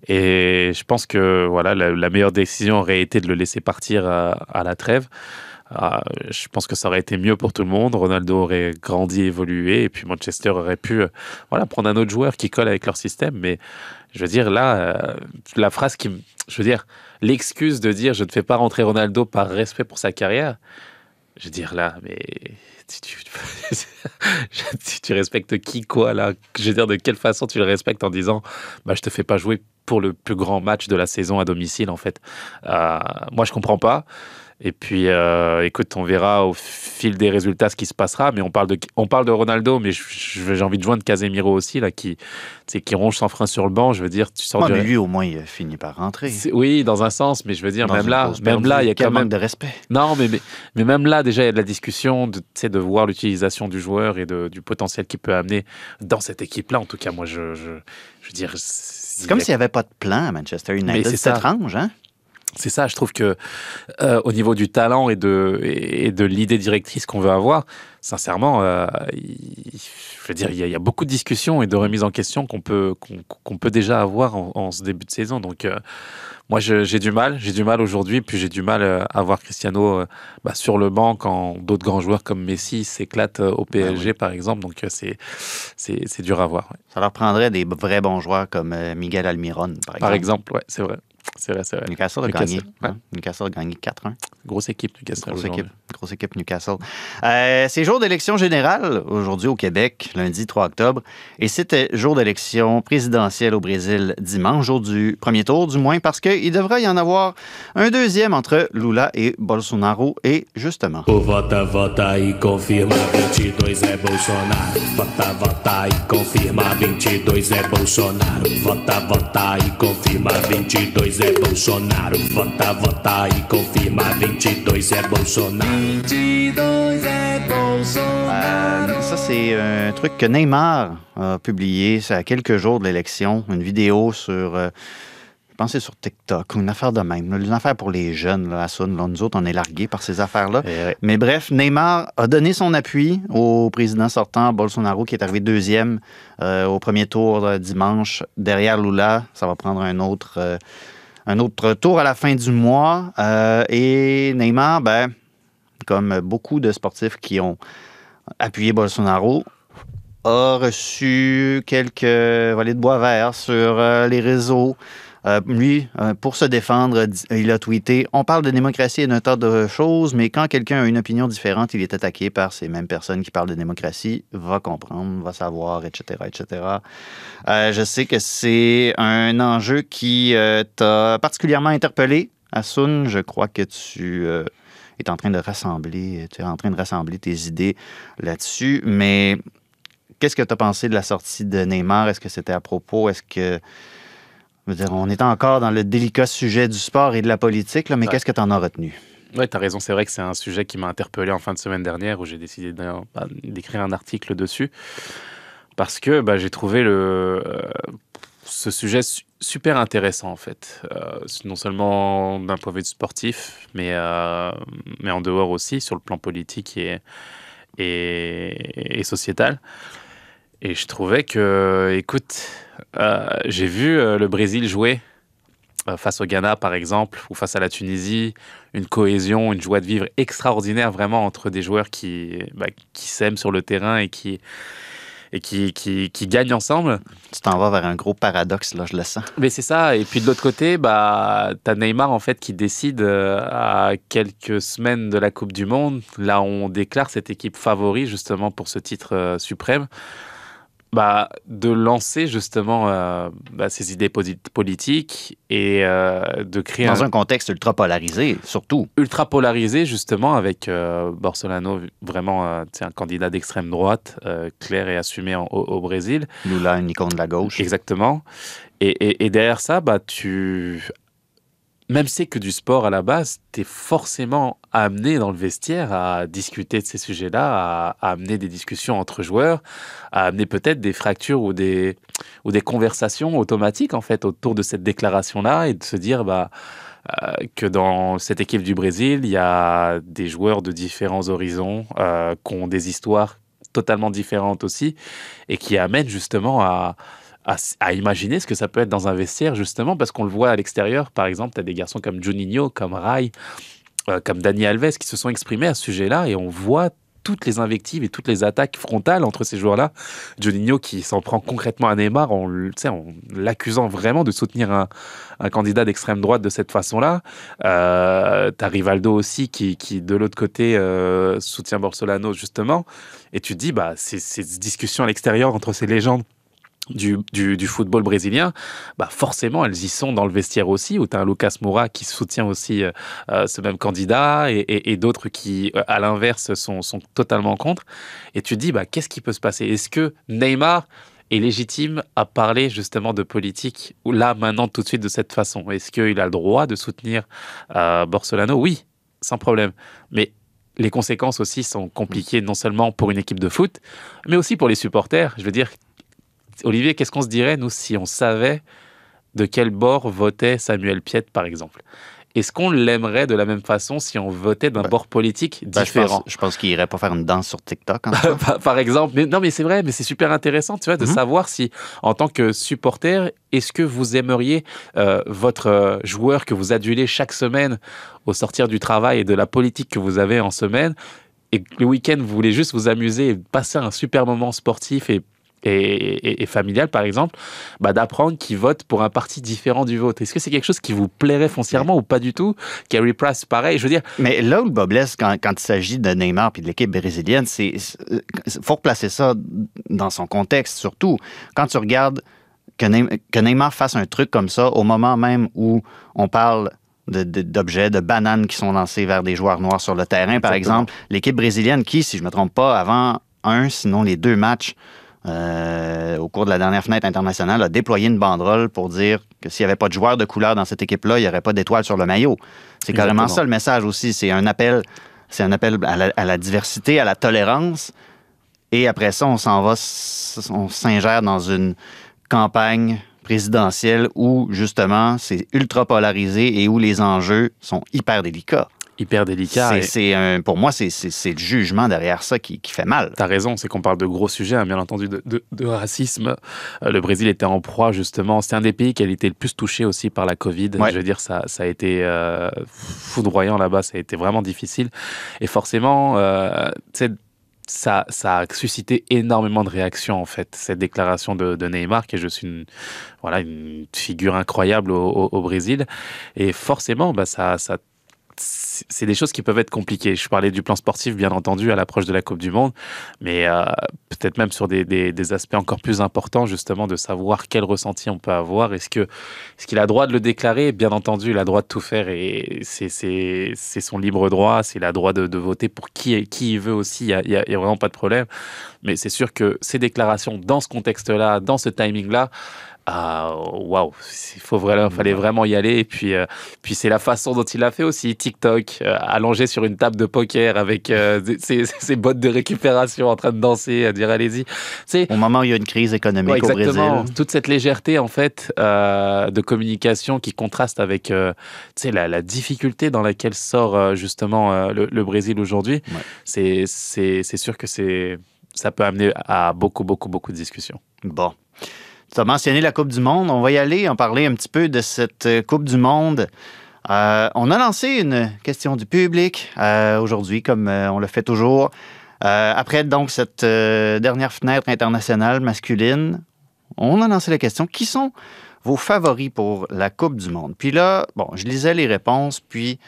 Et je pense que la meilleure décision aurait été de le laisser partir à la trêve. Je pense que ça aurait été mieux pour tout le monde. Ronaldo aurait grandi, évolué, et puis Manchester aurait pu prendre un autre joueur qui colle avec leur système. Mais je veux dire, là, la phrase qui... Je veux dire, l'excuse de dire « je ne fais pas rentrer Ronaldo par respect pour sa carrière », je veux dire, là, mais... tu respectes qui, quoi, là? Je veux dire, de quelle façon tu le respectes en disant « je te fais pas jouer pour le plus grand match de la saison à domicile, en fait ». Moi, je comprends pas. Et puis, écoute, on verra au fil des résultats ce qui se passera. Mais on parle de Ronaldo, mais j'ai envie de joindre Casemiro aussi, là, qui ronge sans frein sur le banc. Je veux dire, tu sors mais lui, au moins, il finit par rentrer. Oui, dans un sens, mais je veux dire, même là, il y a quand même... manque de respect. Non, mais même là, déjà, il y a de la discussion, de voir l'utilisation du joueur et du potentiel qu'il peut amener dans cette équipe-là. En tout cas, moi, je veux dire... C'est comme s'il n'y avait pas de plan à Manchester United. C'est étrange, hein? C'est ça, je trouve que au niveau du talent et de l'idée directrice qu'on veut avoir, sincèrement, je veux dire, il y a beaucoup de discussions et de remises en question qu'on peut déjà avoir en ce début de saison. Donc, moi, j'ai du mal aujourd'hui, puis j'ai du mal à voir Cristiano sur le banc quand d'autres grands joueurs comme Messi s'éclatent au PSG, par exemple. Donc, c'est dur à voir. Ouais. Ça leur prendrait des vrais bons joueurs comme Miguel Almiron, par exemple. Par exemple, oui, c'est vrai. Newcastle a gagné 4-1. Grosse équipe, Newcastle. Grosse équipe, Newcastle. C'est jour d'élection générale aujourd'hui au Québec, lundi 3 octobre. Et c'était jour d'élection présidentielle au Brésil dimanche, jour du premier tour du moins, parce qu'il devrait y en avoir un deuxième entre Lula et Bolsonaro. Et justement... Vota, vota et confirma 22 est Bolsonaro. Vota, vota et confirma 22 est Bolsonaro. Vota, vota et confirma 22 est Bolsonaro. Vota, vota et confirma 22 é Bolsonaro. 22 é Bolsonaro. Ça, c'est un truc que Neymar a publié à quelques jours de l'élection. Une vidéo sur... Je pense que c'est sur TikTok, une affaire de même. Une affaire pour les jeunes, là, Hassoun. Là, nous autres, on est largués par ces affaires-là. Mais bref, Neymar a donné son appui au président sortant, Bolsonaro, qui est arrivé deuxième au premier tour dimanche, derrière Lula. Ça va prendre un autre tour à la fin du mois. Et Neymar, ben, comme beaucoup de sportifs qui ont appuyé Bolsonaro, a reçu quelques volées de bois vert sur les réseaux. Lui, pour se défendre, il a tweeté « On parle de démocratie et d'un tas de choses, mais quand quelqu'un a une opinion différente, il est attaqué par ces mêmes personnes qui parlent de démocratie. Va comprendre, va savoir, etc. etc. » Je sais que c'est un enjeu qui t'a particulièrement interpellé, Hassoun. Je crois que tu es en train de rassembler, tes idées là-dessus, mais qu'est-ce que tu as pensé de la sortie de Neymar? Est-ce que c'était à propos? Est-ce que... On est encore dans le délicat sujet du sport et de la politique, là, mais qu'est-ce que tu en as retenu? Oui, tu as raison. C'est vrai que c'est un sujet qui m'a interpellé en fin de semaine dernière où j'ai décidé d'écrire un article dessus parce que j'ai trouvé ce sujet super intéressant, en fait. Non seulement d'un point de vue sportif, mais en dehors aussi, sur le plan politique et sociétal. Et je trouvais que, écoute, j'ai vu le Brésil jouer face au Ghana, par exemple, ou face à la Tunisie, une cohésion, une joie de vivre extraordinaire, vraiment, entre des joueurs qui s'aiment sur le terrain et qui gagnent ensemble. Tu t'en vas vers un gros paradoxe, là, je le sens. Mais c'est ça. Et puis de l'autre côté, t'as Neymar, en fait, qui décide à quelques semaines de la Coupe du Monde. Là, on déclare cette équipe favori, justement, pour ce titre suprême. De lancer justement ces idées politiques et de créer... Dans un contexte ultra polarisé, surtout. Ultra polarisé, justement, avec Bolsonaro, vraiment un candidat d'extrême droite, clair et assumé au Brésil. Lula, une icône de la gauche. Exactement. Et derrière ça, même si c'est que du sport à la base, t'es forcément amené dans le vestiaire à discuter de ces sujets-là, à amener des discussions entre joueurs, à amener peut-être des fractures ou des conversations automatiques en fait autour de cette déclaration-là et de se dire que dans cette équipe du Brésil, il y a des joueurs de différents horizons qui ont des histoires totalement différentes aussi et qui amènent justement à imaginer ce que ça peut être dans un vestiaire, justement, parce qu'on le voit à l'extérieur. Par exemple, tu as des garçons comme Juninho, comme Rai, comme Dani Alves, qui se sont exprimés à ce sujet-là, et on voit toutes les invectives et toutes les attaques frontales entre ces joueurs-là. Juninho qui s'en prend concrètement à Neymar en l'accusant vraiment de soutenir un candidat d'extrême droite de cette façon-là. T'as Rivaldo aussi qui de l'autre côté, soutient Bolsonaro, justement. Et tu te dis, ces discussions à l'extérieur entre ces légendes du football brésilien, forcément, elles y sont dans le vestiaire aussi, où tu as un Lucas Moura qui soutient aussi ce même candidat et d'autres qui, à l'inverse, sont totalement contre. Et tu te dis, qu'est-ce qui peut se passer? Est-ce que Neymar est légitime à parler justement de politique, là, maintenant, tout de suite, de cette façon? Est-ce qu'il a le droit de soutenir Bolsonaro? Oui, sans problème. Mais les conséquences aussi sont compliquées, non seulement pour une équipe de foot, mais aussi pour les supporters. Je veux dire, Olivier, qu'est-ce qu'on se dirait, nous, si on savait de quel bord votait Samuel Piette, par exemple? Est-ce qu'on l'aimerait de la même façon si on votait d'un bord politique différent? Je pense qu'il irait pas faire une danse sur TikTok. Par exemple. Mais, non, mais c'est vrai, mais c'est super intéressant, tu vois, de savoir si, en tant que supporter, est-ce que vous aimeriez votre joueur que vous adulez chaque semaine au sortir du travail et de la politique que vous avez en semaine, et le week-end, vous voulez juste vous amuser et passer un super moment sportif et et familiale, par exemple, bah, d'apprendre qu'ils votent pour un parti différent du vôtre. Est-ce que c'est quelque chose qui vous plairait foncièrement ou pas du tout? Carey Price, pareil, je veux dire... Mais là où le bas blesse, quand il s'agit de Neymar et de l'équipe brésilienne, il faut replacer ça dans son contexte, surtout quand tu regardes que Neymar fasse un truc comme ça au moment même où on parle... d'objets, de bananes qui sont lancées vers des joueurs noirs sur le terrain, exactement. Par exemple. L'équipe brésilienne qui, si je ne me trompe pas, avant un, sinon les deux matchs au cours de la dernière fenêtre internationale, a déployé une banderole pour dire que s'il n'y avait pas de joueurs de couleur dans cette équipe-là, il n'y aurait pas d'étoile sur le maillot. C'est exactement. Carrément ça le message aussi. C'est un appel à la diversité, à la tolérance. Et après ça, on s'ingère dans une campagne... présidentielle où, justement, c'est ultra polarisé et où les enjeux sont hyper délicats. Hyper délicat. Pour moi, c'est le jugement derrière ça qui fait mal. T'as raison, c'est qu'on parle de gros sujets, hein, bien entendu, de racisme. Le Brésil était en proie, justement. C'était un des pays qui a été le plus touché aussi par la Covid. Ouais. Je veux dire, ça a été foudroyant là-bas. Ça a été vraiment difficile. Et forcément, ça a suscité énormément de réactions, en fait, cette déclaration de Neymar, qui est juste une figure incroyable au Brésil. Et forcément, bah, c'est des choses qui peuvent être compliquées. Je parlais du plan sportif, bien entendu, à l'approche de la Coupe du Monde, mais peut-être même sur des aspects encore plus importants, justement, de savoir quel ressenti on peut avoir. Est-ce qu'il a droit de le déclarer? Bien entendu, il a droit de tout faire et c'est son libre droit. Il a droit de voter pour qui il veut aussi. Il n'y a vraiment pas de problème. Mais c'est sûr que ces déclarations, dans ce contexte-là, dans ce timing-là, waouh, il fallait vraiment y aller. Et puis c'est la façon dont il l'a fait aussi. TikTok, allongé sur une table de poker avec ses bottes de récupération en train de danser, à dire allez-y. Au moment où il y a une crise économique au Brésil. Exactement. Toute cette légèreté, en fait, de communication qui contraste avec la difficulté dans laquelle sort justement le Brésil aujourd'hui. Ouais. C'est sûr que ça peut amener à beaucoup, beaucoup, beaucoup de discussions. Bon. Tu as mentionné la Coupe du Monde. On va y aller en parler un petit peu de cette Coupe du Monde. On a lancé une question du public aujourd'hui, comme on le fait toujours. Après donc cette dernière fenêtre internationale masculine, on a lancé la question « Qui sont vos favoris pour la Coupe du Monde? » Puis là, bon, je lisais les réponses, puis...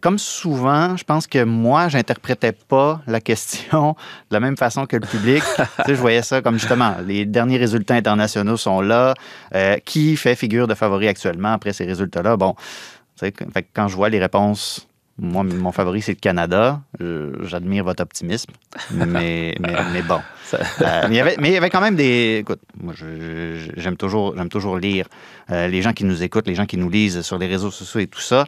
comme souvent, je pense que moi, j'interprétais pas la question de la même façon que le public. Je voyais ça comme justement, les derniers résultats internationaux sont là. Qui fait figure de favori actuellement après ces résultats-là? Bon, fait, quand je vois les réponses, moi, mon favori, c'est le Canada. J'admire votre optimisme, mais bon. Mais il y avait quand même des... Écoute, moi, j'aime toujours lire les gens qui nous écoutent, les gens qui nous lisent sur les réseaux sociaux et tout ça.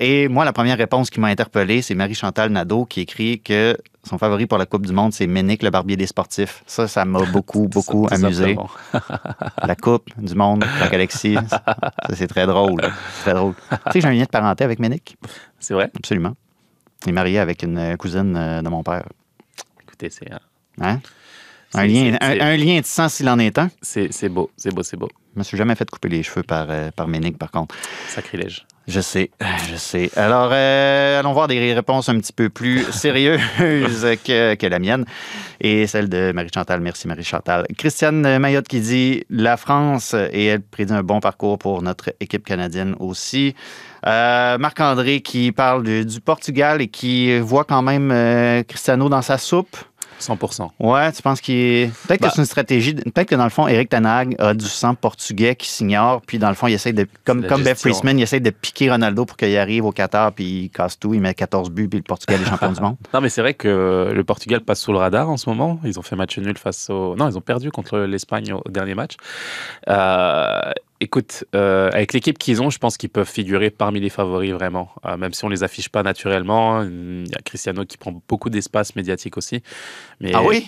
Et moi, la première réponse qui m'a interpellé, c'est Marie-Chantal Nadeau qui écrit que son favori pour la Coupe du Monde, c'est Ménic, le barbier des sportifs. Ça m'a beaucoup amusé. La Coupe du Monde, Franck-Alexis, c'est très drôle. Très drôle. Tu sais, j'ai un lien de parenté avec Ménic. C'est vrai? Absolument. Il est marié avec une cousine de mon père. Écoutez, c'est... Hein? Un lien de sang s'il en est un. C'est beau. Je me suis jamais fait couper les cheveux par Ménic, par contre. Sacrilège. Je sais. Alors, allons voir des réponses un petit peu plus sérieuses que la mienne et celle de Marie-Chantal. Merci, Marie-Chantal. Christiane Mayotte qui dit « La France » et elle prédit un bon parcours pour notre équipe canadienne aussi. Marc-André qui parle du Portugal et qui voit quand même Cristiano dans sa soupe. 100%. Ouais, tu penses qu'il... Peut-être que c'est une stratégie... Peut-être que dans le fond, Eric Tanag a du sang portugais qui s'ignore, puis dans le fond, il essaie de... Comme Bev Priestman, il essaie de piquer Ronaldo pour qu'il arrive au Qatar, puis il casse tout, il met 14 buts, puis le Portugal est champion du monde. Non, mais c'est vrai que le Portugal passe sous le radar en ce moment. Ils ont fait match nul face au... Non, ils ont perdu contre l'Espagne au dernier match. Écoute, avec l'équipe qu'ils ont, je pense qu'ils peuvent figurer parmi les favoris, vraiment. Même si on ne les affiche pas naturellement. Il y a Cristiano qui prend beaucoup d'espace médiatique aussi. Mais, ah oui?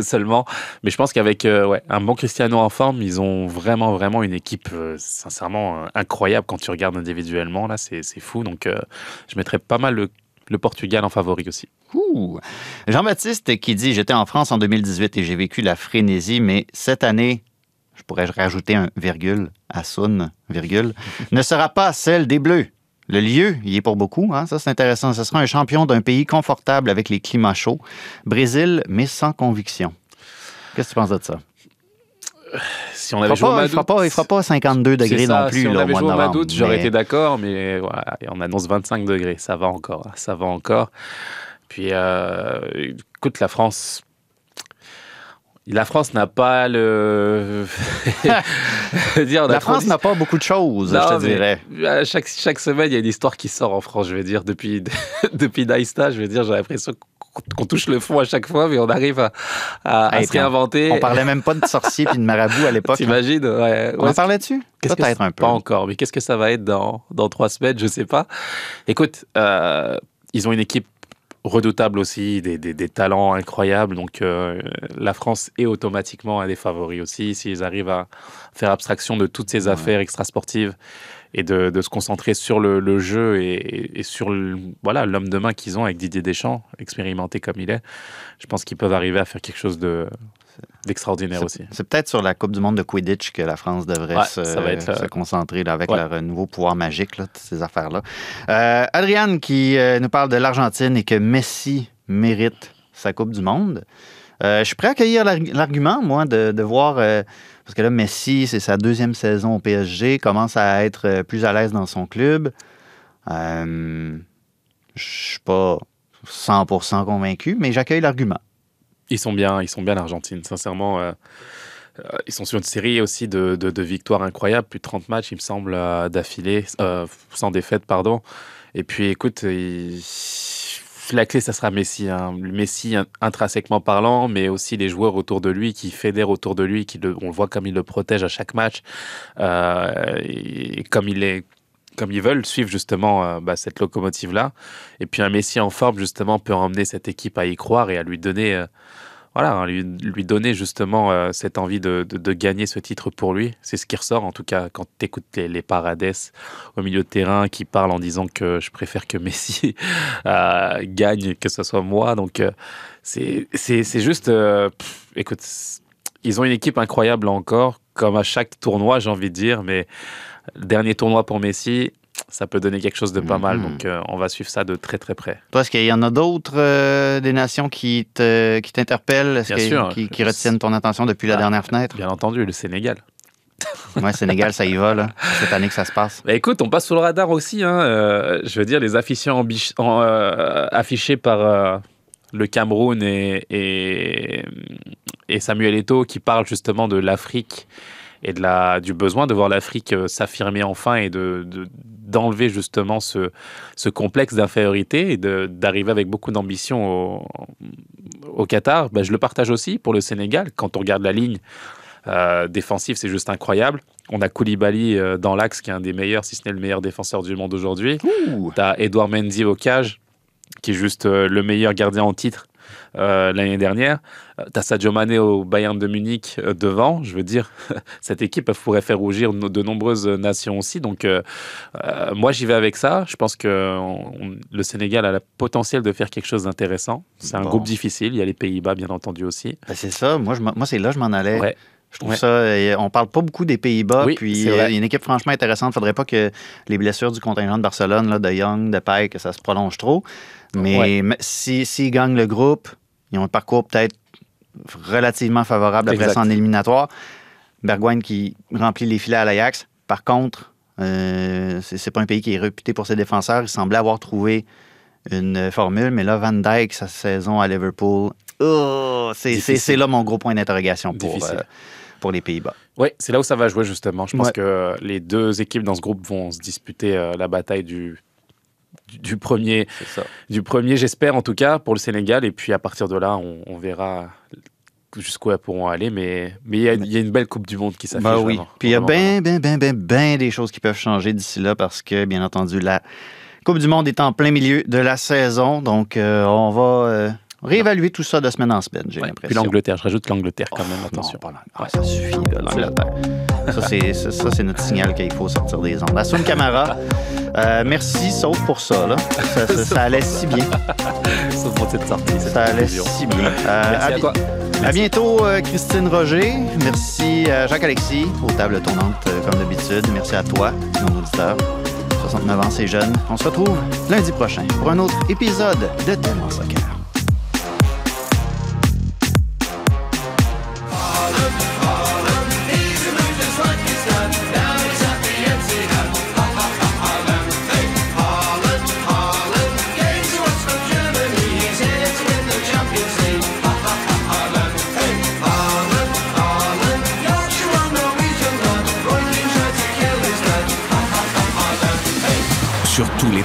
Seulement. Mais je pense qu'avec un bon Cristiano en forme, ils ont vraiment, vraiment une équipe, sincèrement, incroyable quand tu regardes individuellement. Là, c'est fou. Donc, je mettrais pas mal le Portugal en favori aussi. Ouh. Jean-Baptiste qui dit « J'étais en France en 2018 et j'ai vécu la frénésie, mais cette année... » Je pourrais rajouter un virgule, Hassoun, virgule, ne sera pas celle des Bleus. Le lieu, il est pour beaucoup, hein? Ça c'est intéressant. Ce sera un champion d'un pays confortable avec les climats chauds. Brésil, mais sans conviction. Qu'est-ce que tu penses de ça? Si on avait joué au mois d'août, il ne fera pas 52 degrés ça, non plus. Si on avait joué au mois d'août, j'aurais été d'accord, mais voilà, on annonce 25 degrés. Ça va encore. Hein, ça va encore. Puis, écoute, la France... La France n'a pas le... dire, la France n'a pas beaucoup de choses, non, je te dirais. Chaque semaine, il y a une histoire qui sort en France, je veux dire. Depuis Daïsta, je veux dire, j'ai l'impression qu'on touche le fond à chaque fois, mais on arrive à se réinventer. On parlait même pas de sorcier puis de marabout à l'époque. T'imagines? Ouais. On en parlait-tu? Peut-être un peu. Pas encore, mais qu'est-ce que ça va être dans 3 semaines? Je sais pas. Écoute, ils ont une équipe redoutable aussi, des talents incroyables. Donc, la France est automatiquement un des favoris aussi. S'ils arrivent à faire abstraction de toutes ces affaires extrasportives et de se concentrer sur le jeu et sur l'homme de main qu'ils ont avec Didier Deschamps, expérimenté comme il est, je pense qu'ils peuvent arriver à faire quelque chose d'extraordinaire aussi. C'est peut-être sur la Coupe du Monde de Quidditch que la France devrait se concentrer là, avec leur nouveau pouvoir magique, là, ces affaires-là. Adriane qui nous parle de l'Argentine et que Messi mérite sa Coupe du Monde. Je suis prêt à accueillir l'argument, moi, de voir... parce que là, Messi, c'est sa 2e saison au PSG, commence à être plus à l'aise dans son club. Je suis pas 100% convaincu, mais j'accueille l'argument. Ils sont bien l'Argentine, sincèrement. Ils sont sur une série aussi de victoires incroyables, plus de 30 matchs, il me semble, d'affilée, sans défaite, pardon. Et puis, écoute, la clé, ça sera Messi. Hein. Messi, intrinsèquement parlant, mais aussi les joueurs autour de lui, qui fédèrent autour de lui, on le voit comme il le protège à chaque match, et comme ils veulent suivre justement cette locomotive-là. Et puis un Messi en forme, justement, peut emmener cette équipe à y croire et à lui donner, lui donner justement cette envie de gagner ce titre pour lui. C'est ce qui ressort, en tout cas, quand tu écoutes les Paredes au milieu de terrain qui parlent en disant que je préfère que Messi gagne que ce soit moi. Donc, c'est juste... écoute, ils ont une équipe incroyable encore, comme à chaque tournoi, j'ai envie de dire, mais... Dernier tournoi pour Messi, ça peut donner quelque chose de pas mal. Donc, on va suivre ça de très, très près. Toi, est-ce qu'il y en a d'autres des nations qui t'interpellent? Qui retiennent ton attention depuis la dernière fenêtre? Bien entendu, le Sénégal. Ouais, Sénégal, ça y va, là. Cette année que ça se passe. Bah, écoute, on passe sous le radar aussi. Hein. Je veux dire, les affichés affichés par le Cameroun et Samuel Eto'o qui parlent justement de l'Afrique et du besoin de voir l'Afrique s'affirmer enfin et d'enlever justement ce complexe d'infériorité et d'arriver avec beaucoup d'ambition au Qatar, je le partage aussi pour le Sénégal. Quand on regarde la ligne défensive, c'est juste incroyable. On a Koulibaly dans l'axe, qui est un des meilleurs, si ce n'est le meilleur défenseur du monde aujourd'hui. Tu as Edouard Mendy au cage, qui est juste le meilleur gardien en titre l'année dernière. Tu as Sadio Mané au Bayern de Munich devant. Je veux dire, cette équipe pourrait faire rougir de nombreuses nations aussi. Donc, moi, j'y vais avec ça. Je pense que le Sénégal a le potentiel de faire quelque chose d'intéressant. C'est un groupe difficile. Il y a les Pays-Bas, bien entendu, aussi. Ben, c'est ça. Moi, c'est là que je m'en allais. Ouais. Je trouve ça, on parle pas beaucoup des Pays-Bas, puis il y a une équipe franchement intéressante. Faudrait pas que les blessures du contingent de Barcelone, là, de Young, de Pay, que ça se prolonge trop. Mais s'ils gagnent le groupe, ils ont un parcours peut-être relativement favorable après ça en éliminatoire. Bergwijn qui remplit les filets à l'Ajax. Par contre, c'est pas un pays qui est réputé pour ses défenseurs. Il semblait avoir trouvé une formule, mais là, Van Dijk, sa saison à Liverpool... Oh, c'est là mon gros point d'interrogation pour les Pays-Bas. Oui, c'est là où ça va jouer justement. Je pense que les deux équipes dans ce groupe vont se disputer la bataille du premier. C'est ça. Du premier, j'espère en tout cas, pour le Sénégal. Et puis à partir de là, on verra jusqu'où elles pourront aller. Mais il y a une belle Coupe du Monde qui s'affiche. Bah oui. Puis il y a bien des choses qui peuvent changer d'ici là parce que, bien entendu, la Coupe du Monde est en plein milieu de la saison. Donc, on va... réévaluer tout ça de semaine en semaine, j'ai l'impression. Puis l'Angleterre, je rajoute l'Angleterre quand même, attention. Non, ça suffit, l'Angleterre. Ça, c'est notre signal qu'il faut sortir des ondes. Hassoun Camara, merci, sauf pour ça, là. Ça allait si bien. Sauf pour cette sortie. Ça allait si bien. Merci à toi. À bientôt, Christine Roger. Merci à Jacques-Alexis, aux tables tournantes, comme d'habitude. Merci à toi, mon auditeur. 69 ans, c'est jeune. On se retrouve lundi prochain pour un autre épisode de Tellement Soccer. sur tous les